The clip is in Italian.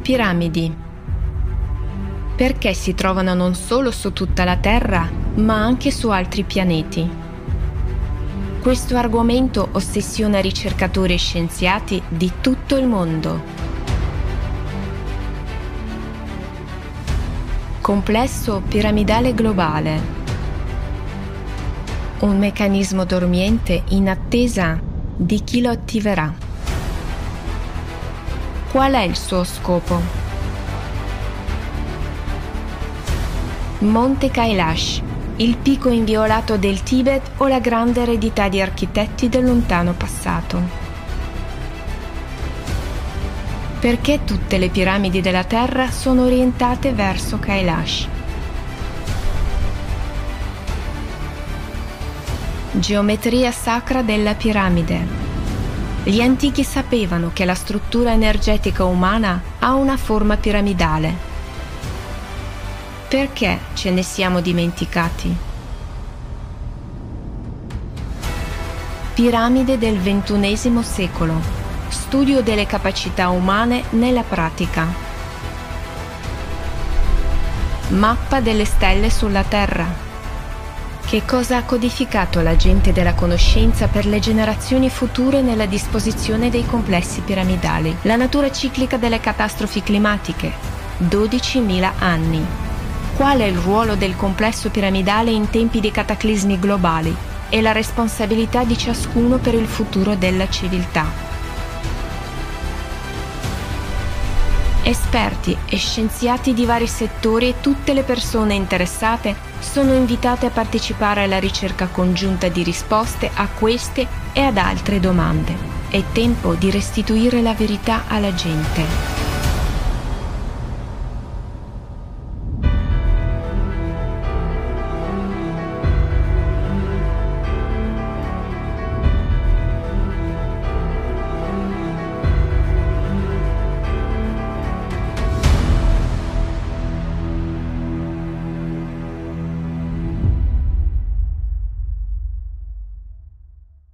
Piramidi. Perché si trovano non solo su tutta la Terra, ma anche su altri pianeti. Questo argomento ossessiona ricercatori e scienziati di tutto il mondo. Complesso piramidale globale. Un meccanismo dormiente in attesa di chi lo attiverà. Qual è il suo scopo? Monte Kailash, il picco inviolato del Tibet o la grande eredità di architetti del lontano passato. Perché tutte le piramidi della Terra sono orientate verso Kailash? Geometria sacra della piramide. Gli antichi sapevano che la struttura energetica umana ha una forma piramidale. Perché ce ne siamo dimenticati? Piramide del XXI secolo. Studio delle capacità umane nella pratica. Mappa delle stelle sulla Terra. Che cosa ha codificato la gente della conoscenza per le generazioni future nella disposizione dei complessi piramidali? La natura ciclica delle catastrofi climatiche. 12.000 anni. Qual è il ruolo del complesso piramidale in tempi di cataclismi globali e la responsabilità di ciascuno per il futuro della civiltà? Esperti e scienziati di vari settori e tutte le persone interessate sono invitate a partecipare alla ricerca congiunta di risposte a queste e ad altre domande. È tempo di restituire la verità alla gente.